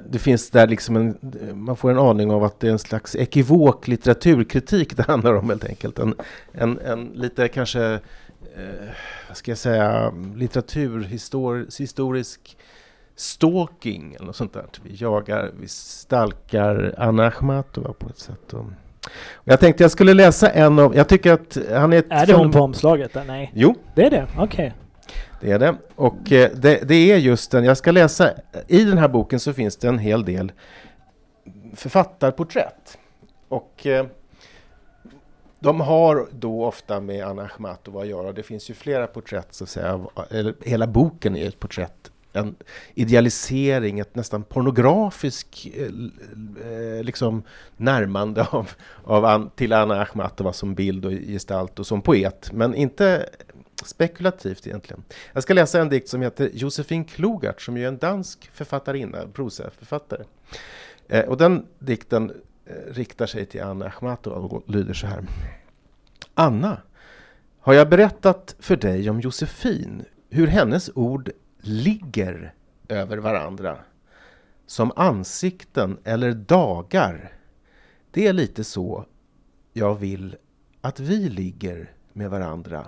Det finns där liksom man får en aning av att det är en slags ekivok litteraturkritik det handlar om helt enkelt. En lite kanske vad ska jag säga, litteraturhistorisk stalking eller något sånt där. Vi stalkar Anna Akhmatova på ett sätt. Och jag tänkte jag skulle läsa en av, jag tycker att han är... Är det hon på omslaget? Nej. Jo. Det är det, okej. Okay. Det är det. Och det är just den jag ska läsa. I den här boken så finns det en hel del författarporträtt. Och de har då ofta med Anna Akhmatova att göra. Det finns ju flera porträtt så att säga. Eller, hela boken är ett porträtt. En idealisering, ett nästan pornografisk liksom närmande till Anna Akhmatova som bild och gestalt och som poet. Men inte... spekulativt egentligen. Jag ska läsa en dikt som heter Josefin Klogart, som är en dansk författarinna, prosaförfattare. Och den dikten riktar sig till Anna Akhmatova och lyder så här. Anna, har jag berättat för dig om Josefin, hur hennes ord ligger över varandra som ansikten eller dagar? Det är lite så jag vill att vi ligger med varandra.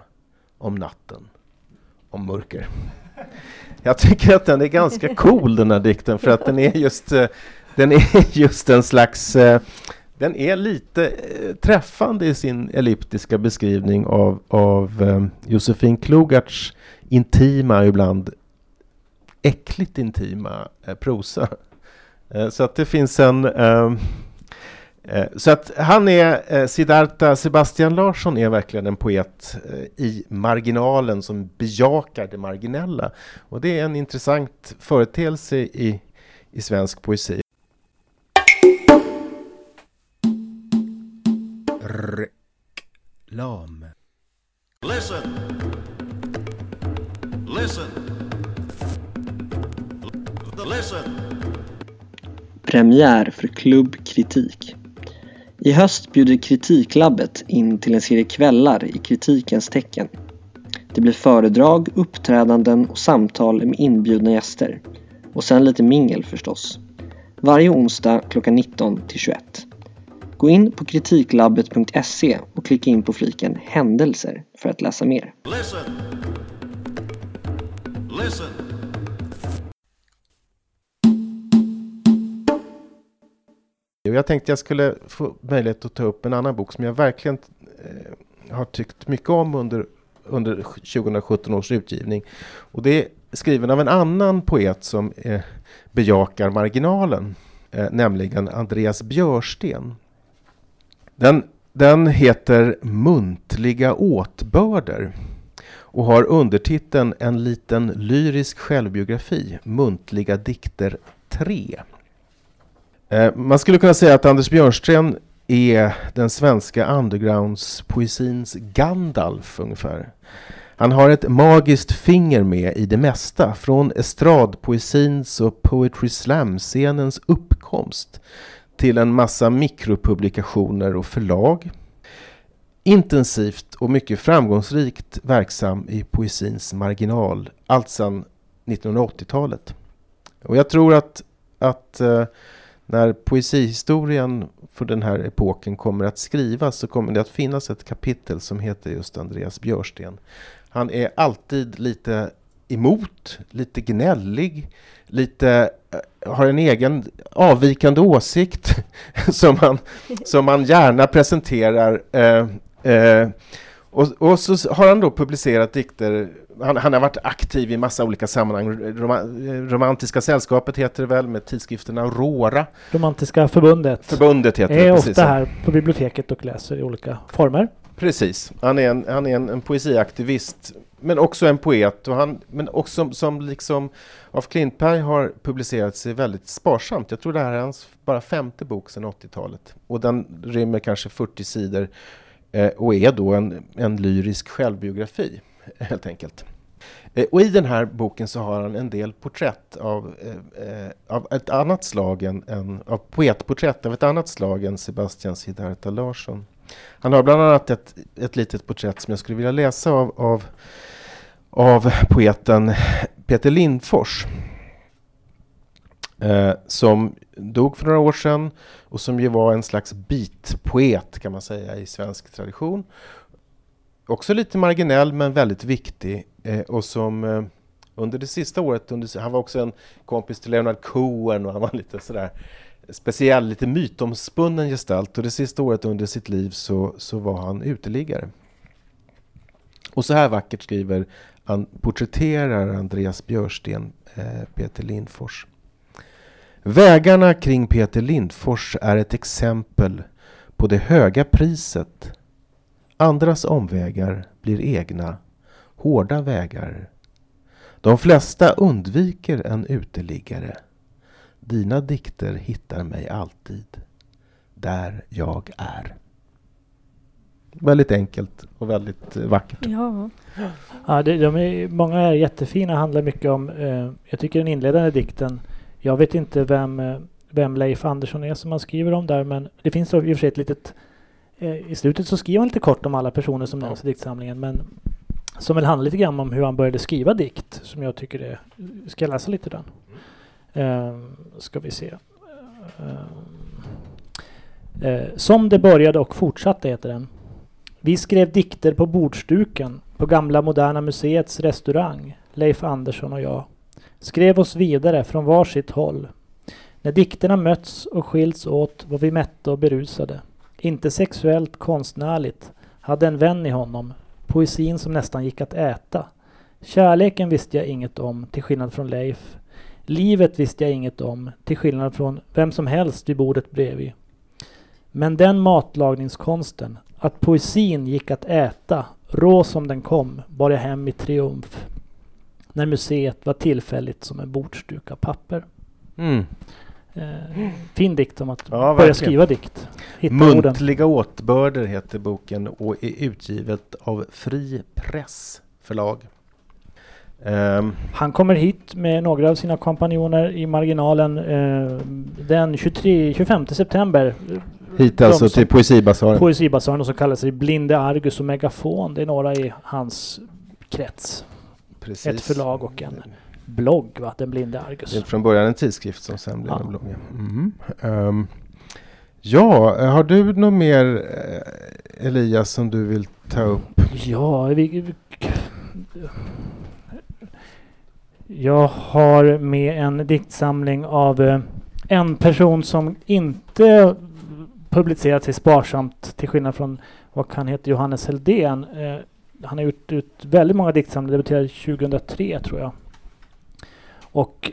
Om natten. Om mörker. Jag tycker att den är ganska cool den här dikten. För att den är just en slags... Den är lite träffande i sin elliptiska beskrivning av Josefin Klogarts intima, ibland äckligt intima prosa. Så att det finns en... Så att han är, Siddhartha Sebastian Larsson är verkligen en poet i marginalen som bejakar det marginella. Och det är en intressant företeelse i svensk poesi. lam. Listen. Listen. Listen. Premiär för klubbkritik. I höst bjuder Kritiklabbet in till en serie kvällar i kritikens tecken. Det blir föredrag, uppträdanden och samtal med inbjudna gäster. Och sen lite mingel förstås. Varje onsdag klockan 19 till 21. Gå in på kritiklabbet.se och klicka in på fliken händelser för att läsa mer. Listen. Listen. Jag tänkte jag skulle få möjlighet att ta upp en annan bok som jag verkligen har tyckt mycket om under 2017 års utgivning. Och det är skriven av en annan poet som bejakar marginalen, nämligen Andreas Björsten. Den heter Muntliga åtbörder och har undertiteln En liten lyrisk självbiografi, Muntliga dikter 3. Man skulle kunna säga att Anders Björsten är den svenska undergroundspoesins Gandalf ungefär. Han har ett magiskt finger med i det mesta, från estradpoesins och poetry slam-scenens uppkomst till en massa mikropublikationer och förlag. Intensivt och mycket framgångsrikt verksam i poesins marginal allt sedan 1980-talet. Och jag tror att när poesihistorien för den här epoken kommer att skrivas så kommer det att finnas ett kapitel som heter just Andreas Björsten. Han är alltid lite emot, lite gnällig, har en egen avvikande åsikt som han gärna presenterar. Och så har han då publicerat dikter. Han har varit aktiv i massa olika sammanhang. Romantiska sällskapet heter det väl, med tidskrifterna Råra. Romantiska förbundet. Förbundet heter det, precis. Är ofta här på biblioteket och läser i olika former. Precis. Han är en poesiaktivist, men också en poet. Och men också som liksom af Klintberg har publicerat sig väldigt sparsamt. Jag tror det här är hans bara 5:e bok sedan 80-talet. Och den rymmer kanske 40 sidor och är då en lyrisk självbiografi, helt enkelt. Och i den här boken så har han en del porträtt av ett annat slag av poetporträtt av ett annat slag än Sebastian Siddharta Larsson. Han har bland annat ett litet porträtt som jag skulle vilja läsa av poeten Peter Lindfors, som dog för några år sedan och som ju var en slags bitpoet, kan man säga, i svensk tradition. Också lite marginell men väldigt viktig, och som under det sista året, han var också en kompis till Leonard Cohen, och han var lite sådär speciell, lite mytomspunnen gestalt, och det sista året under sitt liv så var han uteliggare. Och så här vackert porträtterar Andreas Björsten Peter Lindfors. Vägarna kring Peter Lindfors är ett exempel på det höga priset. Andras omvägar blir egna, hårda vägar. De flesta undviker en uteliggare. Dina dikter hittar mig alltid där jag är. Väldigt enkelt och väldigt vackert. Ja, många är jättefina, handlar mycket om, jag tycker den inledande dikten, jag vet inte vem Leif Andersson är som han skriver om där, men det finns i och för sig ett litet, i slutet så skriver han lite kort om alla personer som nämns i diktsamlingen, men som väl handlar lite grann om hur han började skriva dikt, som jag tycker det ska läsa lite den. Ska vi se. Som det började och fortsatte heter den. Vi skrev dikter på bordsduken på gamla Moderna museets restaurang, Leif Andersson och jag. Skrev oss vidare från varsitt håll. När dikterna möts och skilts åt var vi mätta och berusade. Inte sexuellt konstnärligt, hade en vän i honom. Poesin som nästan gick att äta. Kärleken visste jag inget om, till skillnad från Leif. Livet visste jag inget om, till skillnad från vem som helst vid bordet bredvid. Men den matlagningskonsten, att poesin gick att äta, rå som den kom, bar jag hem i triumf. När museet var tillfälligt som en bordsduk av papper. fin dikt om att börja verkligen skriva dikt. Hitta Muntliga orden. Åtbörder heter boken och är utgivet av Fri Press förlag. Han kommer hit med några av sina kompanjoner i marginalen den 25 september. Hit alltså till Poesibazaren. Poesibazaren, och så kallas det Blinde Argus och Megafon. Det är några i hans krets. Precis. Ett förlag och en blogg, va? Den Blinde Argus. Det är från början en tidskrift som sen blev en blogg. Ja, har du något mer, Elias, som du vill ta upp? Ja, jag har med en diktsamling av en person som inte publicerat sig sparsamt, till skillnad från vad han heter, Johannes Heldén. Han har gjort ut väldigt många diktsamlingar, debuterade 2003 tror jag. Och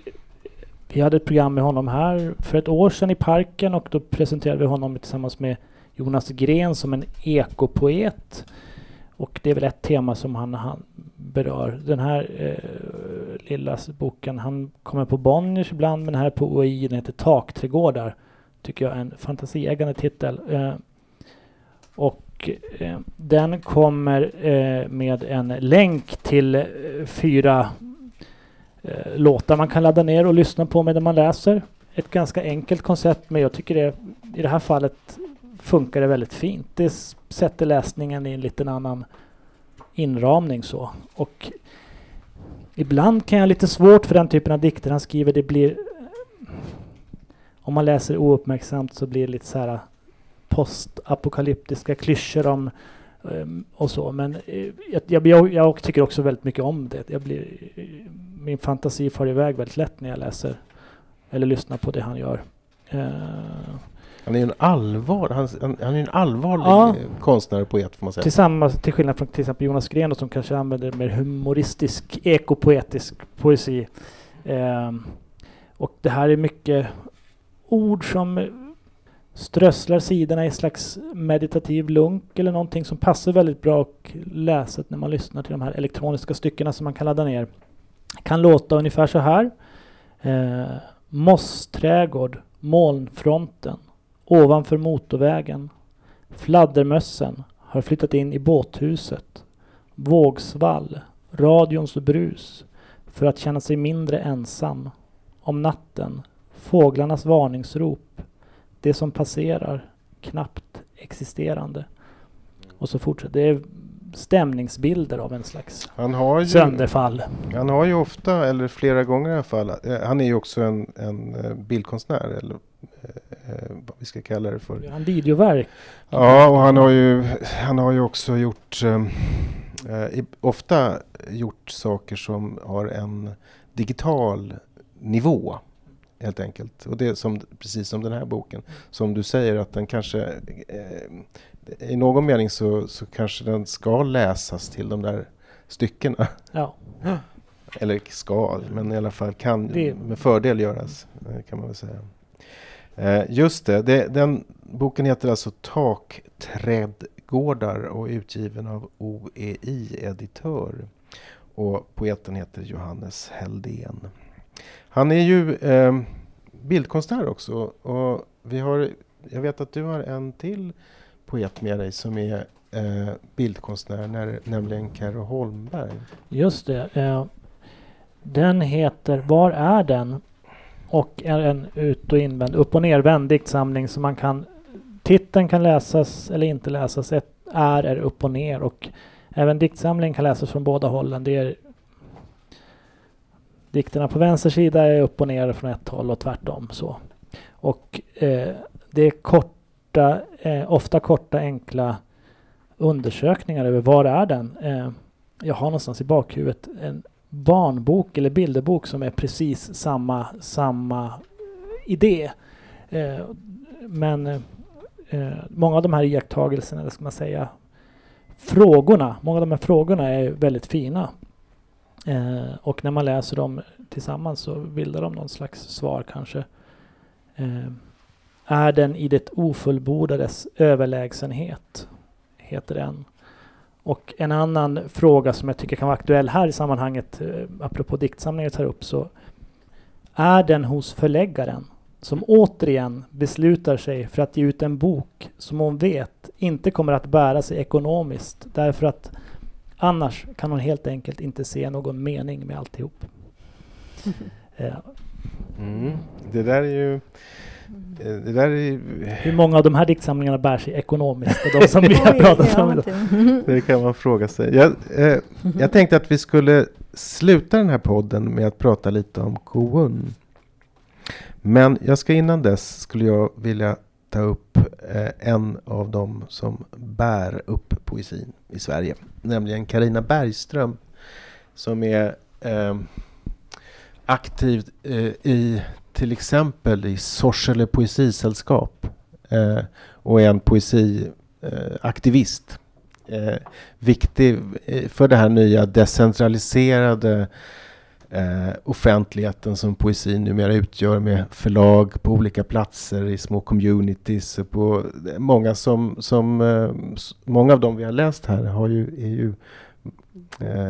vi hade ett program med honom här för ett år sedan i Parken, och då presenterade vi honom tillsammans med Jonas Gren som en ekopoet. Och det är väl ett tema som han berör. Den här lilla boken, han kommer på Bonniers ibland, men här på OI, den heter Takträdgårdar. Tycker jag är en fantasieggande titel. Och den kommer med en länk till 4 låtar man kan ladda ner och lyssna på medan man läser. Ett ganska enkelt koncept, men jag tycker det i det här fallet funkar det väldigt fint. Det sätter läsningen i en liten annan inramning så. Och ibland kan jag lite svårt för den typen av dikter han skriver. Det blir, om man läser ouppmärksamt så blir det lite så här postapokalyptiska klyschor om och så. Men jag tycker också väldigt mycket om det. Min fantasi far iväg väldigt lätt när jag läser eller lyssnar på det han gör. Han är ju en allvarlig konstnär och poet, får man säga. Tillsammans, till skillnad från till exempel Jonas Gren som kanske använder mer humoristisk, ekopoetisk poesi. Och det här är mycket ord som strösslar sidorna i slags meditativ lunk eller någonting som passar väldigt bra och läset när man lyssnar till de här elektroniska styckena som man kan ladda ner. Kan låta ungefär så här. Mossträdgård, molnfronten, ovanför motorvägen. Fladdermössen har flyttat in i båthuset. Vågsvall, radions brus, för att känna sig mindre ensam. Om natten, fåglarnas varningsrop. Det som passerar, knappt existerande. Och så fortsätter det. Stämningsbilder av en slags sönderfall. Han har ju ofta, eller flera gånger i alla fall, han är ju också en bildkonstnär, eller vad vi ska kalla det för. Han videoverk. Ja, och han har ju också gjort ofta gjort saker som har en digital nivå helt enkelt. Och det är precis som den här boken, som du säger, att den kanske i någon mening så kanske den ska läsas till de där styckena. Ja. Eller ska, men i alla fall kan det med fördel göras, kan man väl säga. Just det, den boken heter alltså Takträdgårdar och är utgiven av OEI-editör. Och poeten heter Johannes Heldén. Han är ju bildkonstnär också, och jag vet att du har en till poet med dig som är bildkonstnär, nämligen Karo Holmberg. Just det. Den heter Var är den? Och är en ut- och invänd, upp- och nervänd diktsamling som man kan, titeln kan läsas eller inte läsas. Ett är upp och ner, och även diktsamlingen kan läsas från båda hållen. Det är dikterna på vänster sida är upp och ner från ett håll och tvärtom så. Och det är ofta korta enkla undersökningar över var är den. Jag har någonstans i bakhuvudet en barnbok eller bilderbok som är precis samma idé. Men många av de här iakttagelserna, eller ska man säga frågorna, många av de här frågorna är väldigt fina. Och när man läser dem tillsammans så bildar de någon slags svar kanske. Är den i det ofullbordades överlägsenhet, heter den. Och en annan fråga som jag tycker kan vara aktuell här i sammanhanget, apropå diktsamlingar tar upp, så är den hos förläggaren, som återigen beslutar sig för att ge ut en bok som hon vet inte kommer att bära sig ekonomiskt, därför att annars kan hon helt enkelt inte se någon mening med alltihop. Det där är ju... Hur många av de här diktsamlingarna bär sig ekonomiskt? Det är de som vi har pratat om. Det kan man fråga sig. Jag tänkte att vi skulle sluta den här podden med att prata lite om Ko Un. Men jag ska innan dess skulle jag vilja ta upp en av dem som bär upp poesin i Sverige. Nämligen Carina Bergström, som är aktiv i till exempel i Sorsele poesisällskap och är en poesiaktivist. Viktig för det här nya decentraliserade offentligheten som poesi numera utgör, med förlag på olika platser i små communities. På många många av dem vi har läst här är ju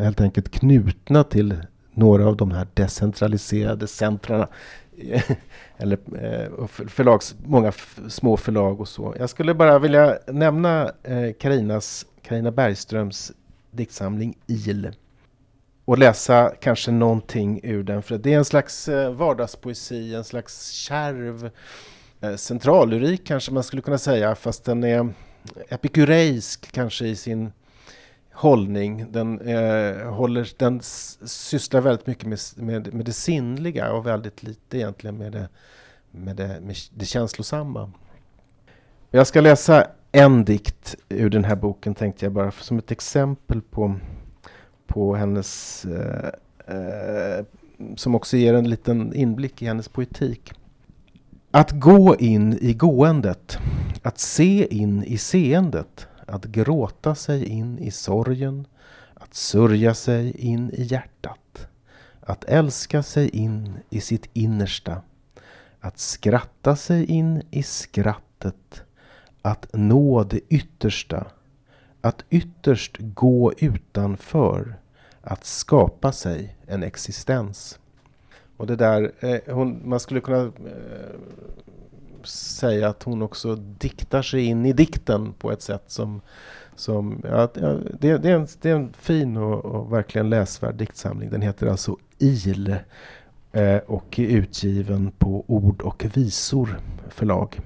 helt enkelt knutna till några av de här decentraliserade centrarna eller förlags, många små förlag och så. Jag skulle bara vilja nämna Carina Bergströms diktsamling Il och läsa kanske någonting ur den, för det är en slags vardagspoesi, en slags kärv centralurik kanske man skulle kunna säga, fast den är epikureisk kanske i sin hållning. Den sysslar väldigt mycket med det sinnliga och väldigt lite egentligen med det känslosamma. Jag ska läsa en dikt ur den här boken, tänkte jag, bara som ett exempel på hennes som också ger en liten inblick i hennes poetik. Att gå in i gåendet, att se in i seendet, att gråta sig in i sorgen, att sörja sig in i hjärtat, att älska sig in i sitt innersta, att skratta sig in i skrattet, att nå det yttersta, att ytterst gå utanför, att skapa sig en existens. Och det där, man skulle kunna säga att hon också diktar sig in i dikten på ett sätt som det är en fin och verkligen läsvärd diktsamling. Den heter alltså Il och är utgiven på Ord och visor förlag.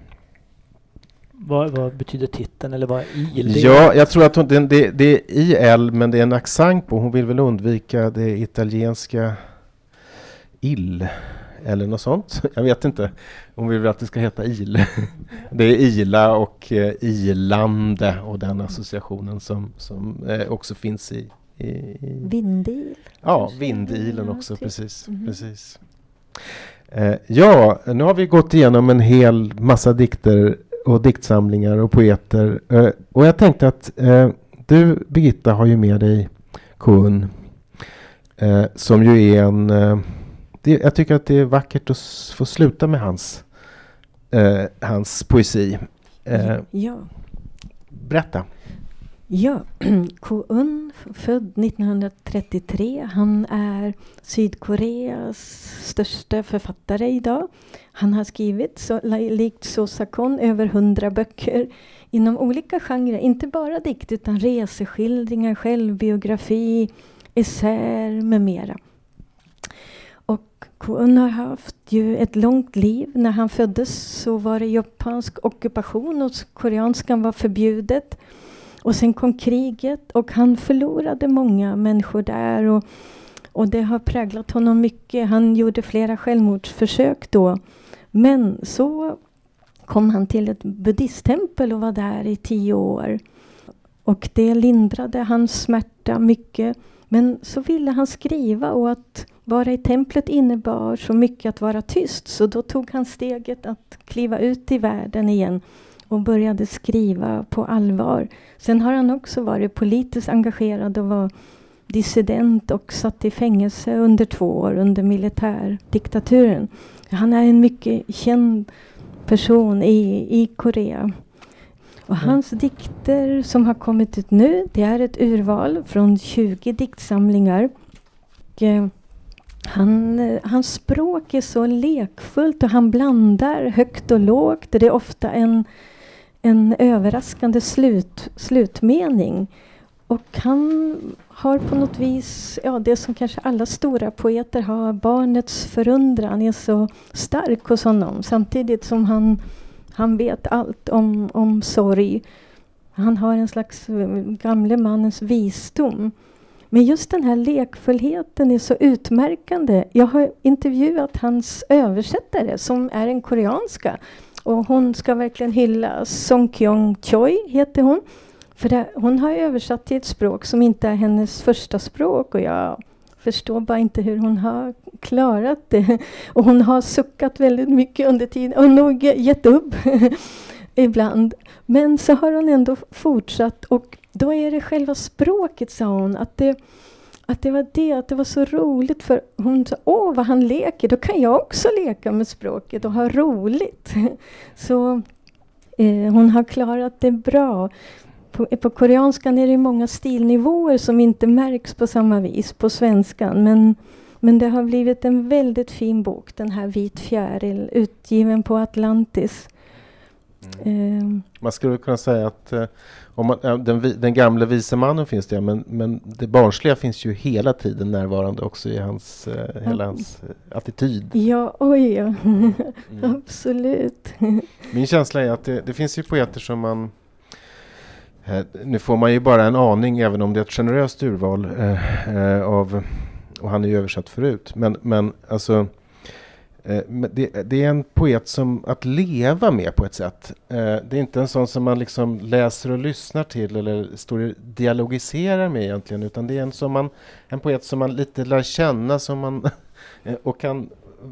Vad betyder titeln, eller vad är Il? Ja, jag tror att det är IL, men det är en accent på. Hon vill väl undvika det italienska Il. Eller något sånt. Jag vet inte. Om vi vill att det ska heta Il. Det är Ila och Ilande och den associationen som också finns i Vindil. Ja, Vindilen också. Precis. Ja, nu har vi gått igenom en hel massa dikter och diktsamlingar och poeter. Och jag tänkte att du, Birgitta, har ju med dig Ko Un. Som ju är en... jag tycker att det är vackert att få sluta med hans poesi. Ja. Berätta. Ja, Ko Un, född 1933. Han är Sydkoreas största författare idag. Han har skrivit, likt Sosakon, över 100 böcker inom olika genrer. Inte bara dikt, utan reseskildringar, självbiografi, essäer med mera. Och Ko Un har haft ju ett långt liv. När han föddes så var det japansk ockupation och koreanskan var förbjudet. Och sen kom kriget och han förlorade många människor där. Och det har präglat honom mycket. Han gjorde flera självmordsförsök då. Men så kom han till ett buddhisttempel och var där i 10 år. Och det lindrade hans smärta mycket. Men så ville han skriva, och att vara i templet innebar så mycket att vara tyst. Så då tog han steget att kliva ut i världen igen och började skriva på allvar. Sen har han också varit politiskt engagerad och var dissident och satt i fängelse under 2 år under militärdiktaturen. Han är en mycket känd person i Korea. Och hans dikter som har kommit ut nu, det är ett urval från 20 diktsamlingar. Hans språk är så lekfullt och han blandar högt och lågt. Det är ofta en överraskande slutmening. Och han har på något vis, det som kanske alla stora poeter har, barnets förundran är så stark hos honom. Samtidigt som han vet allt om sorg. Han har en slags gamle mannens visdom. Men just den här lekfullheten är så utmärkande. Jag har intervjuat hans översättare som är en koreanska. Och hon ska verkligen hylla. Song Kyung Choi heter hon. För hon har översatt till ett språk som inte är hennes första språk. Och jag förstår bara inte hur hon har klarat det. Och hon har suckat väldigt mycket under tiden. Och nog gett upp ibland. Men så har hon ändå fortsatt. Och då är det själva språket, sa hon. Att det var så roligt. För hon sa, vad han leker. Då kan jag också leka med språket och ha roligt. Så hon har klarat det bra. På koreanskan är det många stilnivåer som inte märks på samma vis på svenskan. Men det har blivit en väldigt fin bok. Den här Vit fjäril, utgiven på Atlantis. Man skulle kunna säga att den gamla vise mannen finns det, men det barnsliga finns ju hela tiden närvarande också i hans, hela hans attityd. Ja, oj. Absolut. Min känsla är att det finns ju poeter som man... Nu får man ju bara en aning, även om det är ett generöst urval av, och han är ju översatt förut. Men alltså... Det är en poet som att leva med på ett sätt. Det är inte en sån som man liksom läser och lyssnar till eller står och dialogiserar med egentligen, utan det är en poet som man lite lär känna, som man och kan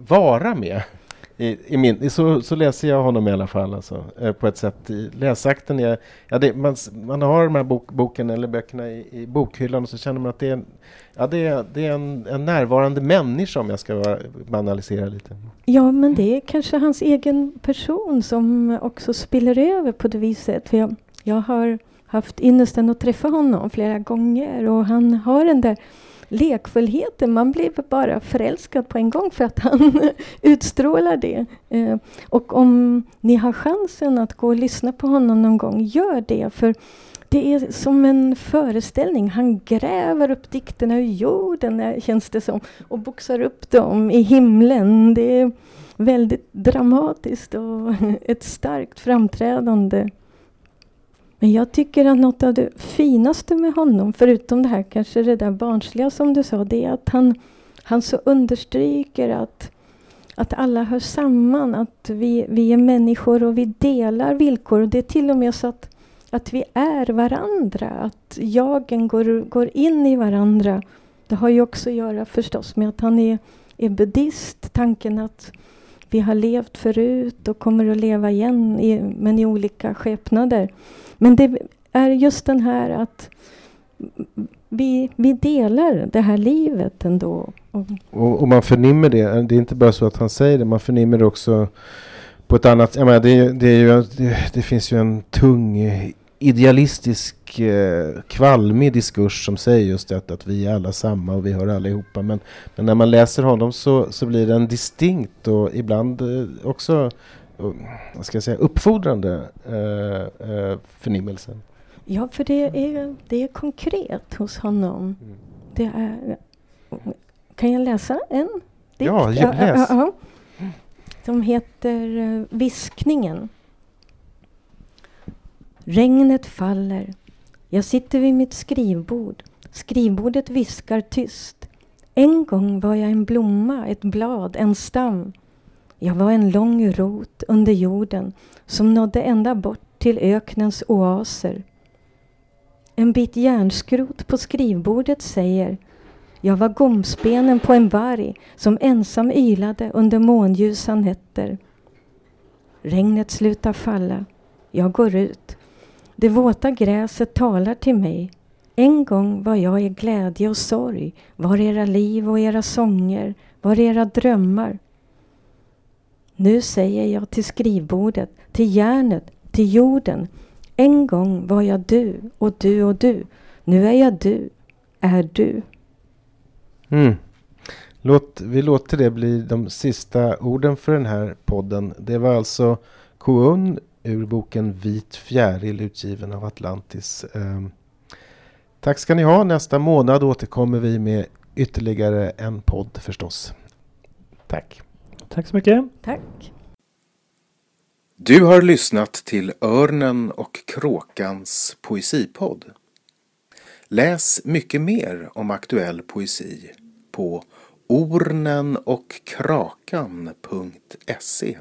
vara med. Så läser jag honom i alla fall, alltså, på ett sätt. Läsakten är... Man har de här boken eller böckerna i bokhyllan, och så känner man att det är en närvarande människa, om jag ska banalisera lite. Ja, men det är kanske hans egen person som också spiller över på det viset. För jag har haft ynnesten att träffa honom flera gånger, och han har den där... lekfullheten, man blir bara förälskad på en gång för att han utstrålar det. Och om ni har chansen att gå och lyssna på honom någon gång, gör det, för det är som en föreställning. Han gräver upp dikterna ur jorden, känns det som, och boxar upp dem i himlen. Det är väldigt dramatiskt och ett starkt framträdande. Men jag tycker att något av det finaste med honom, förutom det här kanske det där barnsliga som du sa, det är att han så understryker att alla hör samman, att vi är människor och vi delar villkor. Och det är till och med så att vi är varandra, att jagen går in i varandra. Det har ju också att göra förstås med att han är buddhist, tanken att vi har levt förut och kommer att leva igen, men i olika skepnader. Men det är just den här att vi delar det här livet ändå. Och man förnimmer det. Det är inte bara så att han säger det. Man förnimmer det också på ett annat... Jag menar, det finns ju en tung, idealistisk, kvalmig diskurs som säger just det, att vi är alla samma och vi hör allihopa. Men när man läser honom så blir den distinkt och ibland också... uppfordrande förnimmelsen. Ja, för det är konkret hos honom. Det är... Kan jag läsa en dikt? Ja, läs. Som heter Viskningen. Regnet faller. Jag sitter vid mitt skrivbord. Skrivbordet viskar tyst. En gång var jag en blomma, ett blad, en stam. Jag var en lång rot under jorden som nådde ända bort till öknens oaser. En bit järnskrot på skrivbordet säger: jag var gomspenen på en varg som ensam ylade under månljusa nätter. Regnet slutar falla. Jag går ut. Det våta gräset talar till mig. En gång var jag er glädje och sorg, var era liv och era sånger, var era drömmar. Nu säger jag till skrivbordet, till järnet, till jorden. En gång var jag du och du och du. Nu är jag du, är du. Vi låter det bli de sista orden för den här podden. Det var alltså Ko Un ur boken Vit fjäril, utgiven av Atlantis. Tack ska ni ha. Nästa månad återkommer vi med ytterligare en podd förstås. Tack. Tack så mycket. Tack. Du har lyssnat till Örnen och Kråkans poesipodd. Läs mycket mer om aktuell poesi på ornenochkrakan.se.